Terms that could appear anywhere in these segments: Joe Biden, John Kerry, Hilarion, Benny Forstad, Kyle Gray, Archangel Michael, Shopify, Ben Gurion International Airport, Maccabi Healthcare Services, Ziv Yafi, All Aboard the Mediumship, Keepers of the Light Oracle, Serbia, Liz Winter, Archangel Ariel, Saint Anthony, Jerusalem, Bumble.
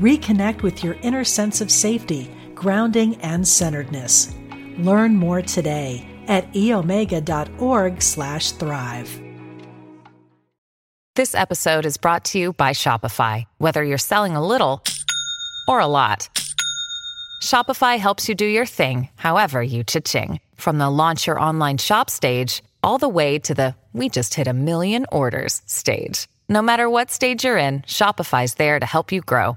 Reconnect with your inner sense of safety, grounding, and centeredness. Learn more today at eomega.org/thrive. This episode is brought to you by Shopify. Whether you're selling a little or a lot, Shopify helps you do your thing, however you cha-ching. From the launch your online shop stage, all the way to the we just hit 1 million orders stage. No matter what stage you're in, Shopify's there to help you grow.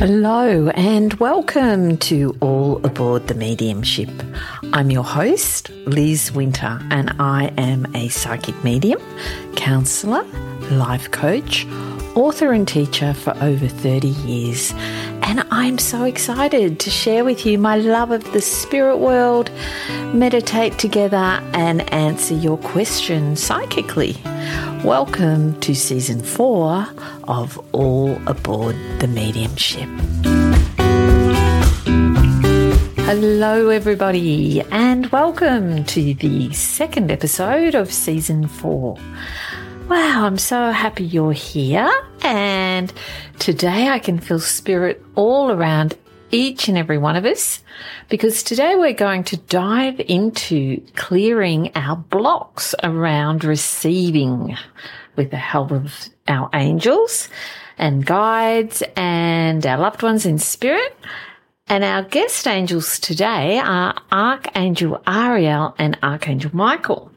Hello and welcome to All Aboard the Mediumship. I'm your host, Liz Winter, and I am a psychic medium, counsellor, life coach, author and teacher for over 30 years, and I'm so excited to share with you my love of the spirit world, meditate together and answer your questions psychically. Welcome to Season 4 of All Aboard the Mediumship. Hello everybody and welcome to the second episode of Season 4. Wow, I'm so happy you're here, and today I can feel spirit all around each and every one of us, because today we're going to dive into clearing our blocks around receiving with the help of our angels and guides and our loved ones in spirit. And our guest angels today are Archangel Ariel and Archangel Michael.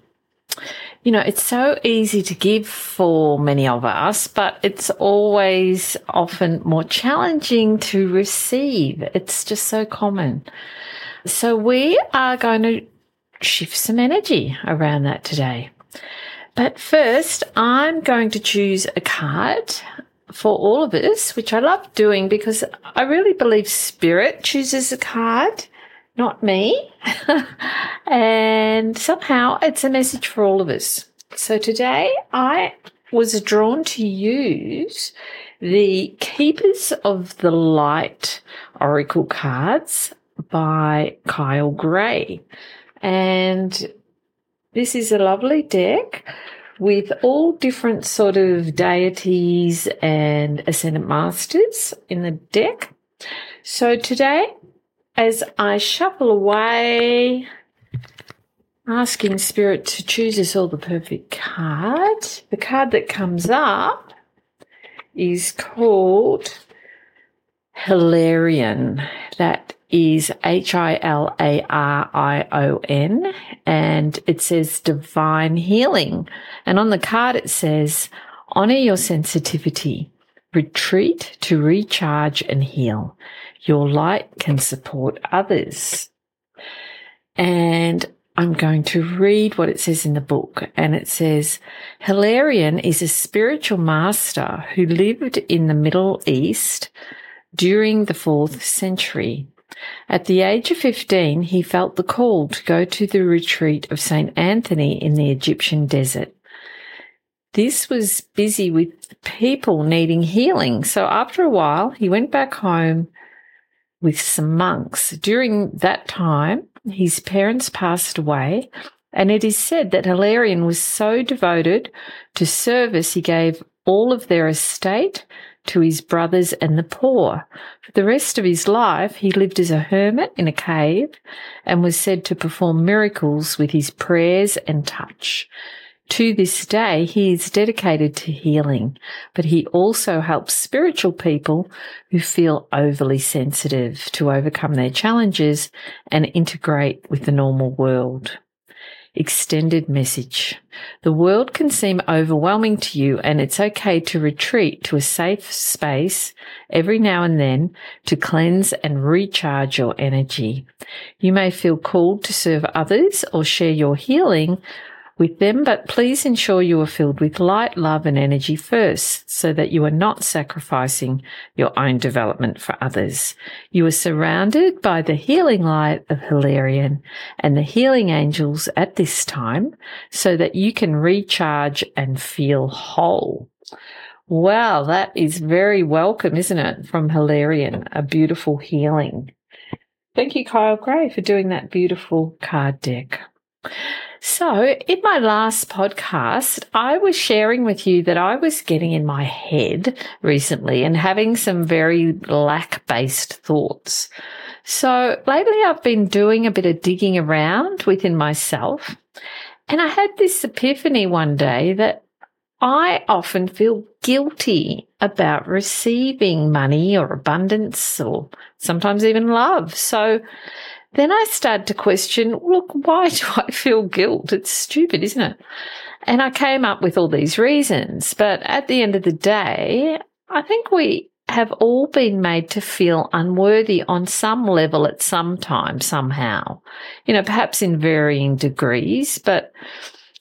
You know, it's so easy to give for many of us, but it's always often more challenging to receive. It's just so common. So we are going to shift some energy around that today. But first, I'm going to choose a card for all of us, which I love doing because I really believe spirit chooses a card, not me. And somehow it's a message for all of us. So today I was drawn to use the Keepers of the Light Oracle cards by Kyle Gray. And this is a lovely deck with all different sort of deities and ascendant masters in the deck. So today, as I shuffle away, asking Spirit to choose us all the perfect card, the card that comes up is called Hilarion. That is Hilarion, and it says divine healing. And on the card it says, honor your sensitivity, retreat to recharge and heal. Your light can support others. And I'm going to read what it says in the book. And it says, Hilarion is a spiritual master who lived in the Middle East during the 4th century. At the age of 15, he felt the call to go to the retreat of Saint Anthony in the Egyptian desert. This was busy with people needing healing. So after a while, he went back home with some monks. During that time, his parents passed away, and it is said that Hilarion was so devoted to service he gave all of their estate to his brothers and the poor. For the rest of his life, he lived as a hermit in a cave and was said to perform miracles with his prayers and touch. To this day, he is dedicated to healing, but he also helps spiritual people who feel overly sensitive to overcome their challenges and integrate with the normal world. extended message. The world can seem overwhelming to you, and it's okay to retreat to a safe space every now and then to cleanse and recharge your energy. You may feel called to serve others or share your healing with them, but please ensure you are filled with light, love, and energy first so that you are not sacrificing your own development for others. You are surrounded by the healing light of Hilarion and the healing angels at this time so that you can recharge and feel whole. Wow, that is very welcome, isn't it? From Hilarion, a beautiful healing. Thank you, Kyle Gray, for doing that beautiful card deck. So in my last podcast, I was sharing with you that I was getting in my head recently and having some very lack-based thoughts. So lately I've been doing a bit of digging around within myself, and I had this epiphany one day that I often feel guilty about receiving money or abundance or sometimes even love. So then I started to question, look, why do I feel guilt? It's stupid, isn't it? And I came up with all these reasons. But at the end of the day, I think we have all been made to feel unworthy on some level at some time, somehow. You know, perhaps in varying degrees, but,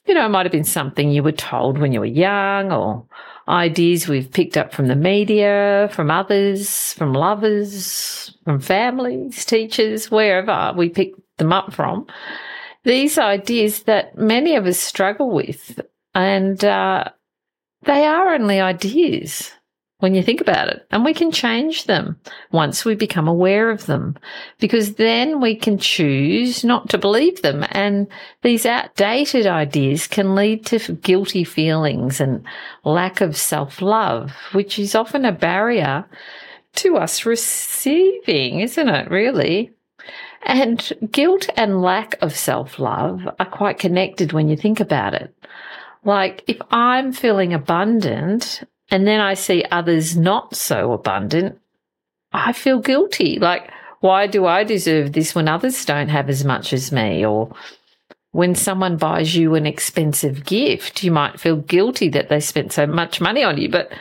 you know, it might have been something you were told when you were young, or ideas we've picked up from the media, from others, from lovers, from families, teachers, wherever we pick them up from. These ideas that many of us struggle with, and they are only ideas when you think about it, and we can change them once we become aware of them, because then we can choose not to believe them, and these outdated ideas can lead to guilty feelings and lack of self-love, which is often a barrier to us receiving, isn't it, really? And guilt and lack of self-love are quite connected when you think about it. Like, if I'm feeling abundant and then I see others not so abundant, I feel guilty. Like, why do I deserve this when others don't have as much as me? Or when someone buys you an expensive gift, you might feel guilty that they spent so much money on you. But,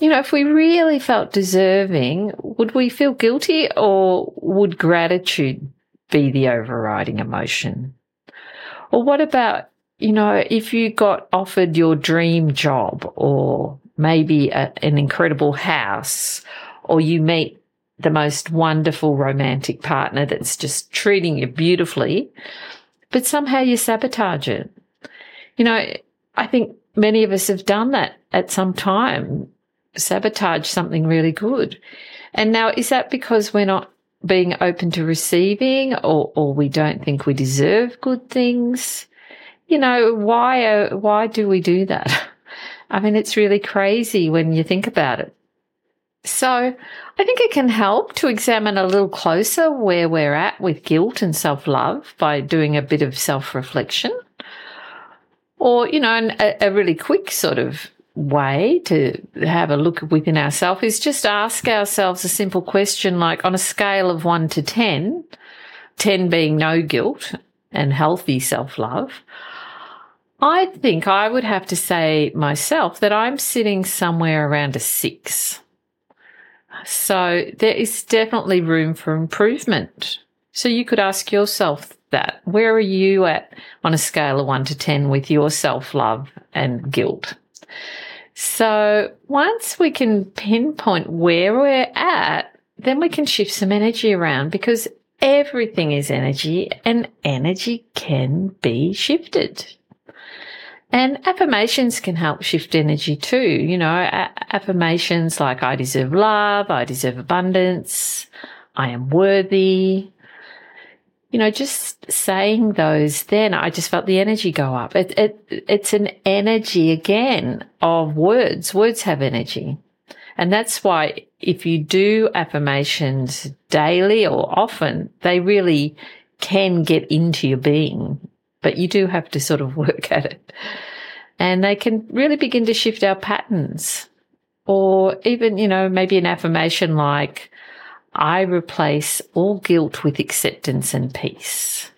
you know, if we really felt deserving, would we feel guilty, or would gratitude be the overriding emotion? Or what about, you know, if you got offered your dream job, or maybe an incredible house, or you meet the most wonderful romantic partner that's just treating you beautifully, but somehow you sabotage it. You know, I think many of us have done that at some time, sabotage something really good. And now, is that because we're not being open to receiving, or we don't think we deserve good things? You know, why do we do that? I mean, it's really crazy when you think about it. So I think it can help to examine a little closer where we're at with guilt and self-love by doing a bit of self-reflection. Or, you know, a really quick sort of way to have a look within ourselves is just ask ourselves a simple question, like, on a scale of 1 to 10, 10 being no guilt and healthy self-love, I think I would have to say myself that I'm sitting somewhere around a 6. So there is definitely room for improvement. So you could ask yourself that. Where are you at on a scale of 1 to 10 with your self-love and guilt? So once we can pinpoint where we're at, then we can shift some energy around, because everything is energy, and energy can be shifted. And affirmations can help shift energy too. You know, affirmations like, I deserve love, I deserve abundance, I am worthy. You know, just saying those, then I just felt the energy go up. It's an energy again of words. Words have energy. And that's why if you do affirmations daily or often, they really can get into your being. But you do have to sort of work at it. And they can really begin to shift our patterns. Or even, you know, maybe an affirmation like, I replace all guilt with acceptance and peace.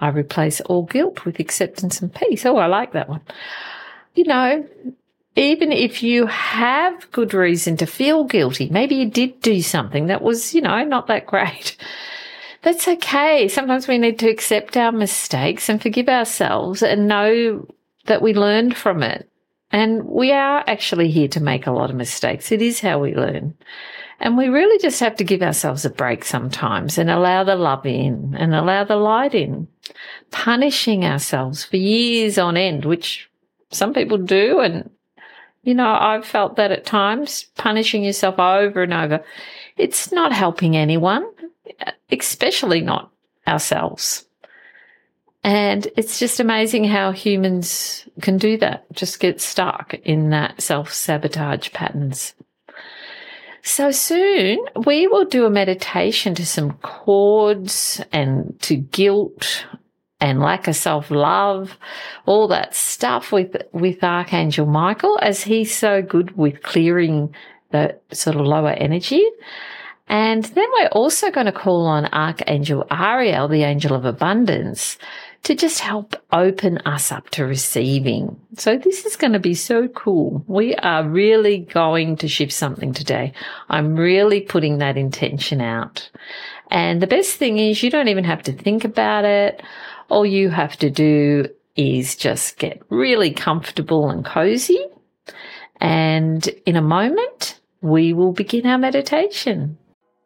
I replace all guilt with acceptance and peace. Oh, I like that one. You know, even if you have good reason to feel guilty, maybe you did do something that was, you know, not that great. That's okay. Sometimes we need to accept our mistakes and forgive ourselves and know that we learned from it. And we are actually here to make a lot of mistakes. It is how we learn. And we really just have to give ourselves a break sometimes and allow the love in and allow the light in. Punishing ourselves for years on end, which some people do, and, you know, I've felt that at times, punishing yourself over and over. It's not helping anyone, especially not ourselves. And it's just amazing how humans can do that, just get stuck in that self-sabotage patterns. So soon we will do a meditation to some chords and to guilt and lack of self-love, all that stuff with Archangel Michael, as he's so good with clearing that sort of lower energy. And then we're also going to call on Archangel Ariel, the Angel of Abundance, to just help open us up to receiving. So this is going to be so cool. We are really going to shift something today. I'm really putting that intention out. And the best thing is you don't even have to think about it. All you have to do is just get really comfortable and cozy. And in a moment, we will begin our meditation.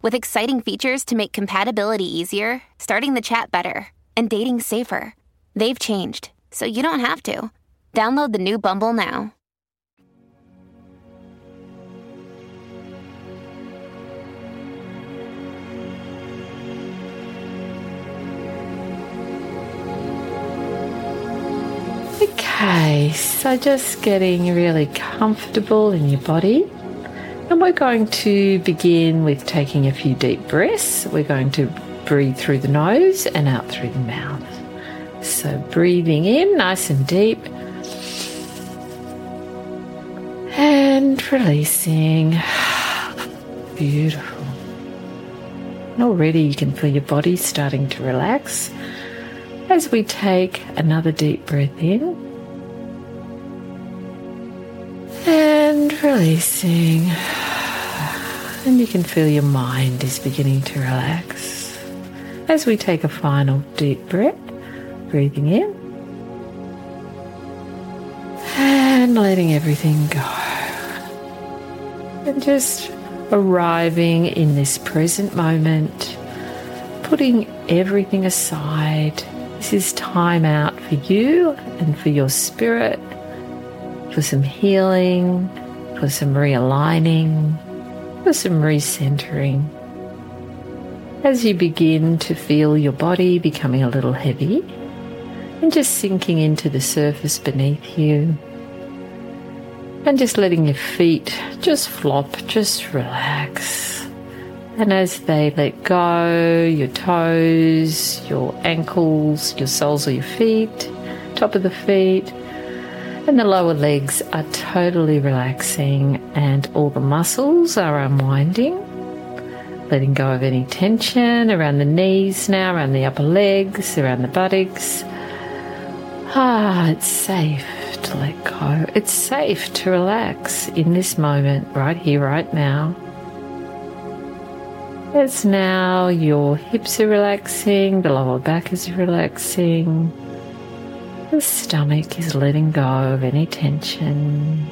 With exciting features to make compatibility easier, starting the chat better, and dating safer. They've changed, so you don't have to. Download the new Bumble now. Okay, so just getting really comfortable in your body. And we're going to begin with taking a few deep breaths. We're going to breathe through the nose and out through the mouth. So breathing in nice and deep. And releasing. Beautiful. And already you can feel your body starting to relax as we take another deep breath in. And releasing. And you can feel your mind is beginning to relax. As we take a final deep breath, breathing in. And letting everything go. And just arriving in this present moment, putting everything aside. This is time out for you and for your spirit, for some healing, for some realigning, for some recentering. As you begin to feel your body becoming a little heavy and just sinking into the surface beneath you and just letting your feet just flop, just relax. And as they let go, your toes, your ankles, your soles of your feet, top of the feet, and the lower legs are totally relaxing and all the muscles are unwinding, letting go of any tension around the knees now, around the upper legs, around the buttocks. Ah, it's safe to let go. It's safe to relax in this moment, right here, right now. As now your hips are relaxing, the lower back is relaxing, the stomach is letting go of any tension,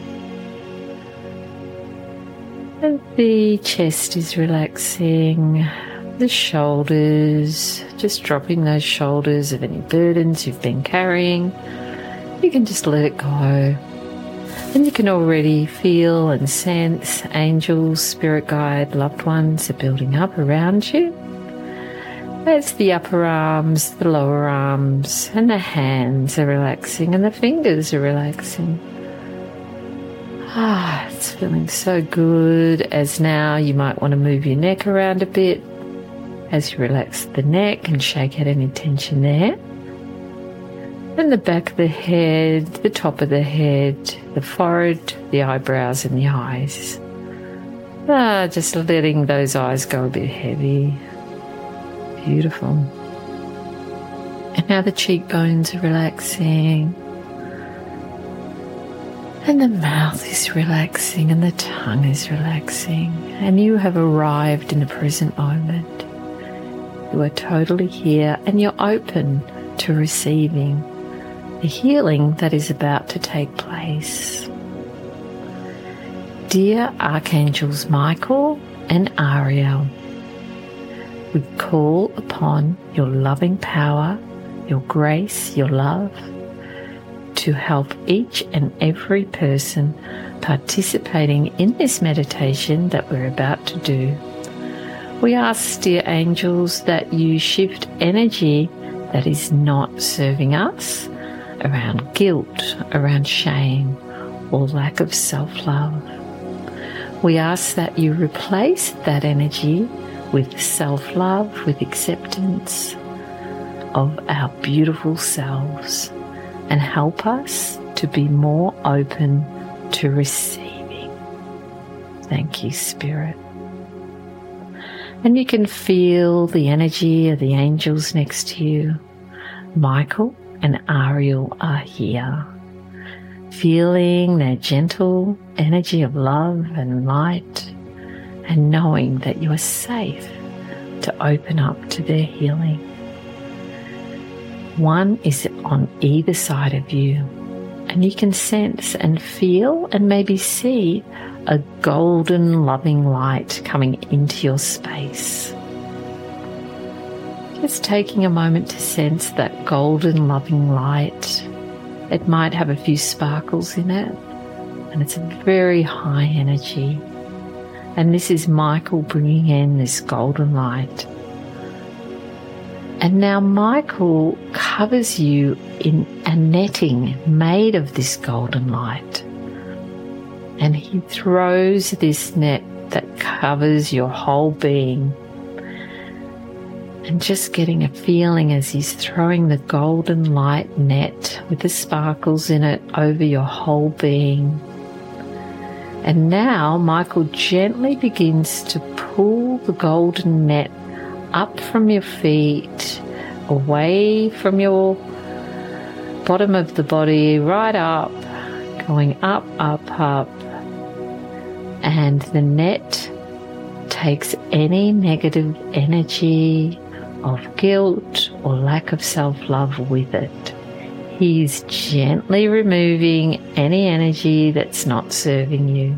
and the chest is relaxing, the shoulders, just dropping those shoulders of any burdens you've been carrying. You can just let it go, and you can already feel and sense angels, spirit guide, loved ones are building up around you. As the upper arms, the lower arms, and the hands are relaxing, and the fingers are relaxing. Ah, it's feeling so good. As now you might want to move your neck around a bit as you relax the neck and shake out any tension there. And the back of the head, the top of the head, the forehead, the eyebrows and the eyes. Ah, just letting those eyes go a bit heavy. Beautiful. And now the cheekbones are relaxing. And the mouth is relaxing and the tongue is relaxing. And you have arrived in the present moment. You are totally here and you're open to receiving the healing that is about to take place. Dear Archangels Michael and Ariel, we call upon your loving power, your grace, your love, to help each and every person participating in this meditation that we're about to do. We ask, dear angels, that you shift energy that is not serving us around guilt, around shame, or lack of self-love. We ask that you replace that energy with self-love, with acceptance of our beautiful selves, and help us to be more open to receiving. Thank you, Spirit. And you can feel the energy of the angels next to you. Michael and Ariel are here, feeling their gentle energy of love and light, and knowing that you are safe to open up to their healing. One is on either side of you, and you can sense and feel and maybe see a golden loving light coming into your space. Just taking a moment to sense that golden loving light. It might have a few sparkles in it, and it's a very high energy. And this is Michael bringing in this golden light. And now Michael covers you in a netting made of this golden light. And he throws this net that covers your whole being. And just getting a feeling as he's throwing the golden light net with the sparkles in it over your whole being. And now Michael gently begins to pull the golden net up from your feet, away from your bottom of the body, right up, going up, up, up. And the net takes any negative energy of guilt or lack of self-love with it. He's gently removing any energy that's not serving you.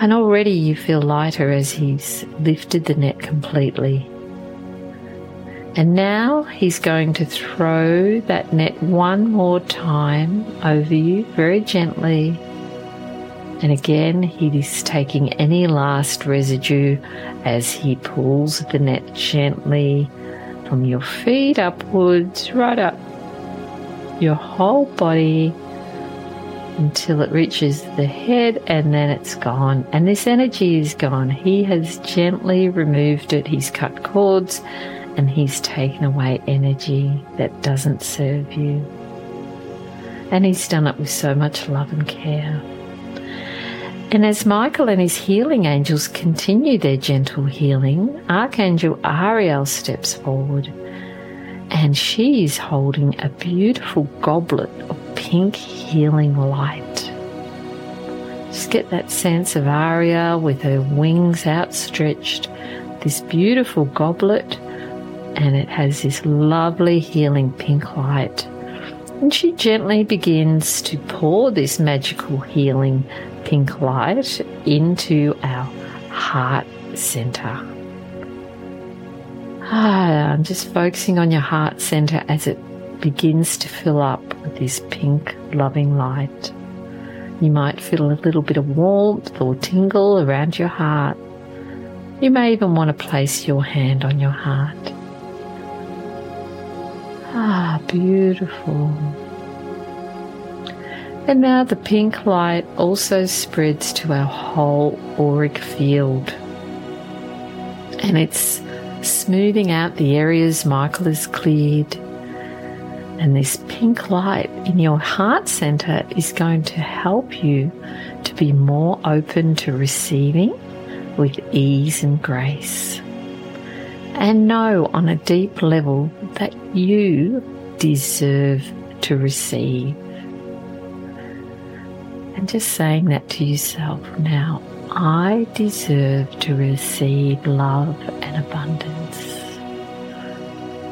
And already you feel lighter as he's lifted the net completely. And now he's going to throw that net one more time over you, very gently. And again, he is taking any last residue as he pulls the net gently from your feet upwards, right up your whole body until it reaches the head, and then it's gone. And this energy is gone. He has gently removed it. He's cut cords and he's taken away energy that doesn't serve you. and he's done it with so much love and care. And as Michael and his healing angels continue their gentle healing, Archangel Ariel steps forward, and she's holding a beautiful goblet of pink healing light. Just get that sense of Ariel with her wings outstretched, this beautiful goblet, and it has this lovely healing pink light. And she gently begins to pour this magical healing pink light into our heart center. I'm just focusing on your heart center as it begins to fill up with this pink loving light. You might feel a little bit of warmth or tingle around your heart. You may even want to place your hand on your heart. Beautiful. And now the pink light also spreads to our whole auric field. And it's smoothing out the areas Michael has cleared. And this pink light in your heart center is going to help you to be more open to receiving with ease and grace. And know on a deep level that you deserve to receive. And just saying that to yourself now, I deserve to receive love and abundance.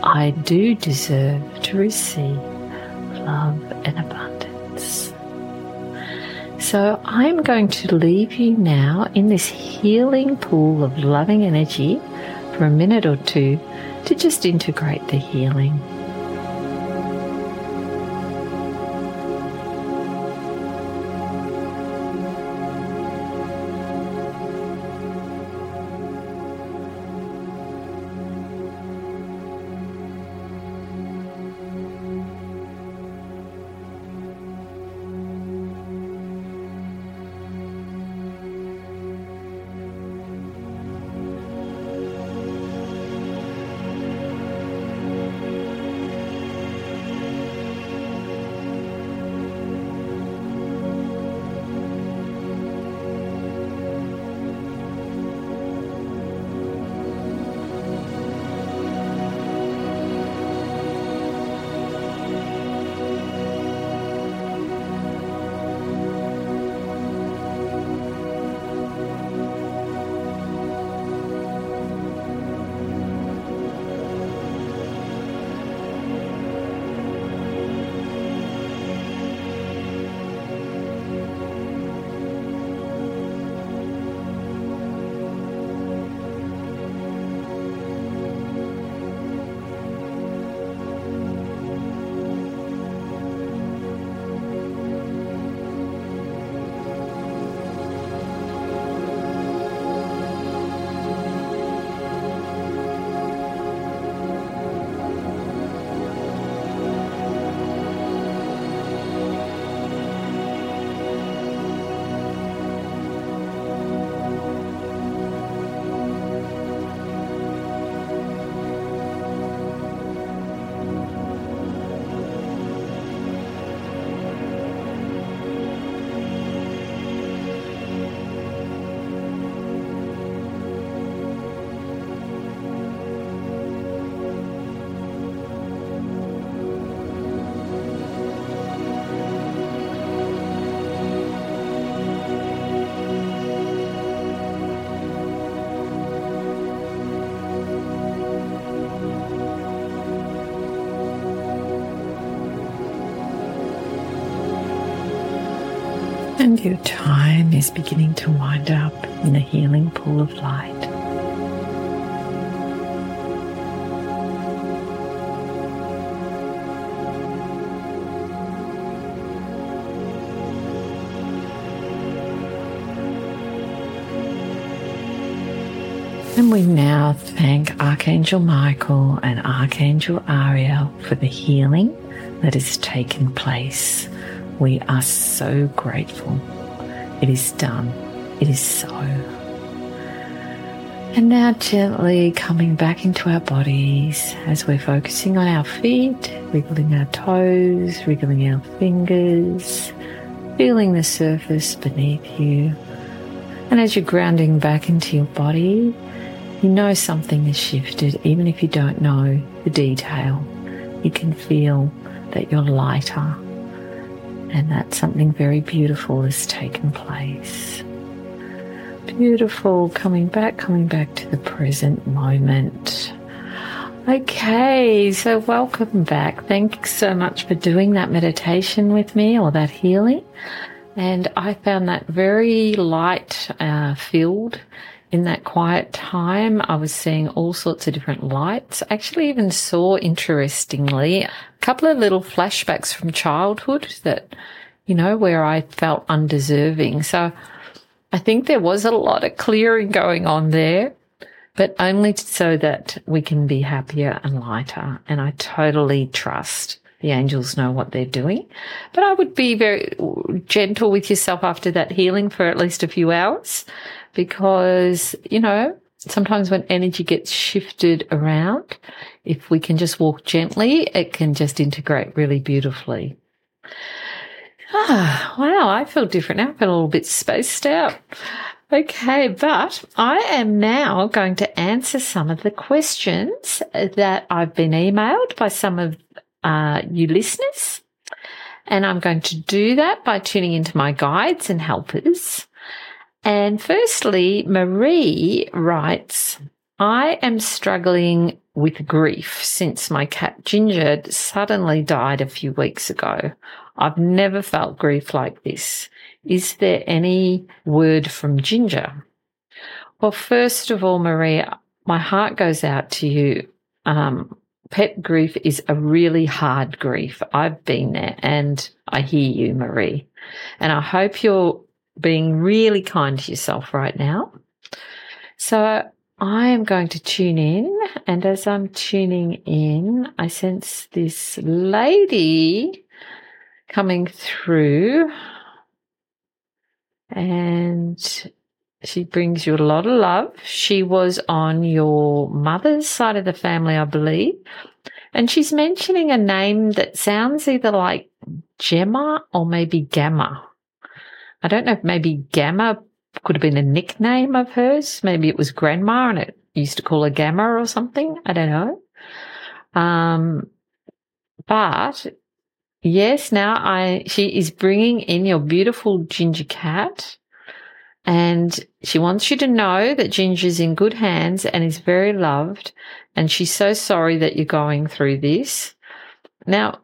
I do deserve to receive love and abundance. So I'm going to leave you now in this healing pool of loving energy for a minute or two to just integrate the healing. And your time is beginning to wind up in the healing pool of light. And we now thank Archangel Michael and Archangel Ariel for the healing that has taken place. We are so grateful. It is done. It is so. And now gently coming back into our bodies as we're focusing on our feet, wriggling our toes, wriggling our fingers, feeling the surface beneath you. And as you're grounding back into your body, you know something has shifted, even if you don't know the detail. You can feel that you're lighter and that something very beautiful has taken place. Beautiful, coming back to the present moment. Okay, so welcome back. Thanks so much for doing that meditation with me, or that healing. And I found that very light filled in that quiet time. I was seeing all sorts of different lights. I actually even saw, interestingly, a couple of little flashbacks from childhood that, you know, where I felt undeserving. So I think there was a lot of clearing going on there, but only so that we can be happier and lighter. And I totally trust the angels know what they're doing. But I would be very gentle with yourself after that healing for at least a few hours, because, you know, sometimes when energy gets shifted around, if we can just walk gently, it can just integrate really beautifully. Ah, wow, I feel different now. I feel a little bit spaced out. Okay, but I am now going to answer some of the questions that I've been emailed by some of you listeners. And I'm going to do that by tuning into my guides and helpers. And firstly, Marie writes, I am struggling with grief since my cat Ginger suddenly died a few weeks ago. I've never felt grief like this. Is there any word from Ginger? Well, first of all, Maria, my heart goes out to you. Pet grief is a really hard grief. I've been there, and I hear you, Marie. And I hope you're being really kind to yourself right now. So I am going to tune in, and as I'm tuning in, I sense this lady coming through, and she brings you a lot of love. She was on your mother's side of the family, I believe, and she's mentioning a name that sounds either like Gemma or maybe Gamma. I don't know if maybe Gamma could have been a nickname of hers. Maybe it was Grandma and it used to call her Gamma or something. I don't know. But yes, now she is bringing in your beautiful Ginger cat, and she wants you to know that Ginger's in good hands and is very loved, and she's so sorry that you're going through this. Now,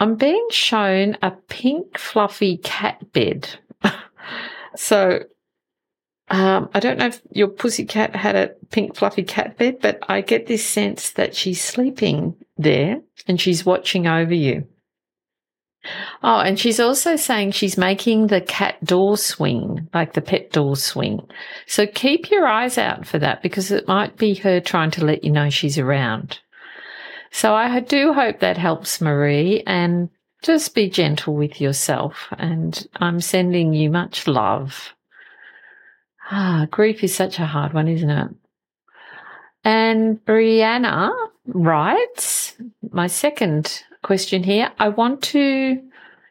I'm being shown a pink fluffy cat bed. So I don't know if your pussycat had a pink fluffy cat bed, but I get this sense that she's sleeping there and she's watching over you. Oh, and she's also saying she's making the cat door swing, like the pet door swing. So keep your eyes out for that, because it might be her trying to let you know she's around. So I do hope that helps, Marie, and just be gentle with yourself. And I'm sending you much love. Ah, grief is such a hard one, isn't it? And Brianna writes, my second question here, I want to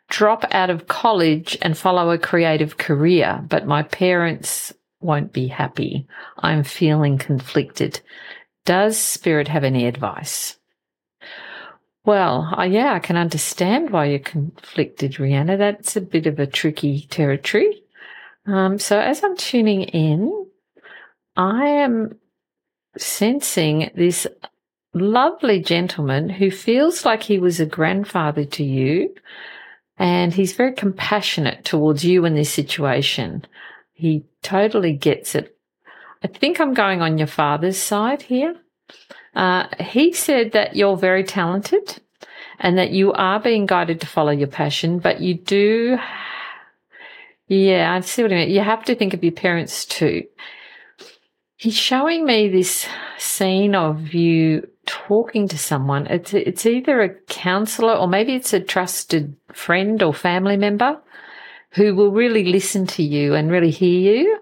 drop out of college and follow a creative career, but my parents won't be happy. I'm feeling conflicted. Does Spirit have any advice? Well, yeah, I can understand why you're conflicted, Rihanna. That's a bit of a tricky territory. So as I'm tuning in, I am sensing this lovely gentleman who feels like he was a grandfather to you, and he's very compassionate towards you in this situation. He totally gets it. I think I'm going on your father's side here. He said that you're very talented and that you are being guided to follow your passion, but you do, yeah, I see what I mean. You have to think of your parents too. He's showing me this scene of you talking to someone. It's either a counsellor or maybe it's a trusted friend or family member who will really listen to you and really hear you.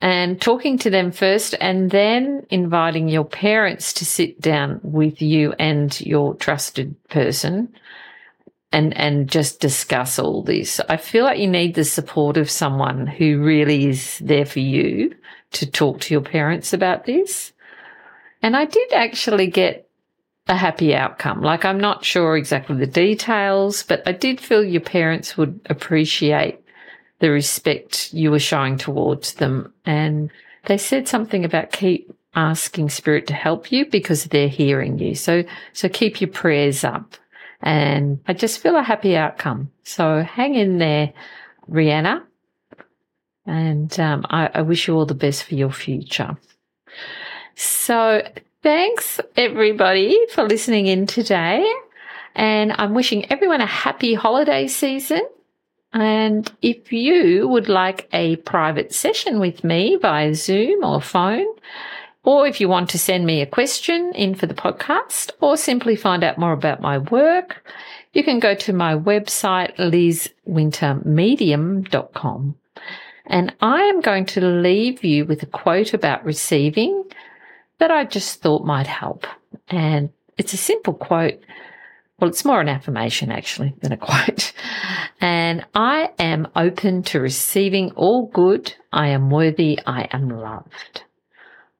and talking to them first, and then inviting your parents to sit down with you and your trusted person and just discuss all this. I feel like you need the support of someone who really is there for you to talk to your parents about this. And I did actually get a happy outcome. Like, I'm not sure exactly the details, but I did feel your parents would appreciate the respect you were showing towards them. And they said something about keep asking Spirit to help you because they're hearing you. So keep your prayers up. And I just feel a happy outcome. So hang in there, Rihanna. And I wish you all the best for your future. So thanks, everybody, for listening in today. And I'm wishing everyone a happy holiday season. And if you would like a private session with me via Zoom or phone, or if you want to send me a question in for the podcast, or simply find out more about my work, you can go to my website, lizwintermedium.com. And I am going to leave you with a quote about receiving that I just thought might help. And it's a simple quote. Well, it's more an affirmation, actually, than a quote. And I am open to receiving all good. I am worthy. I am loved.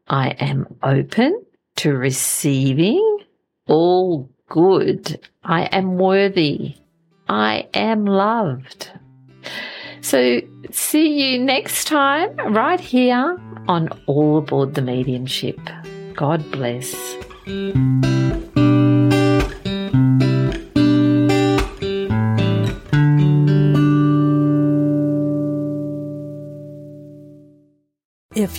I am open to receiving all good. I am worthy. I am loved. So see you next time right here on All Aboard the Mediumship. God bless. If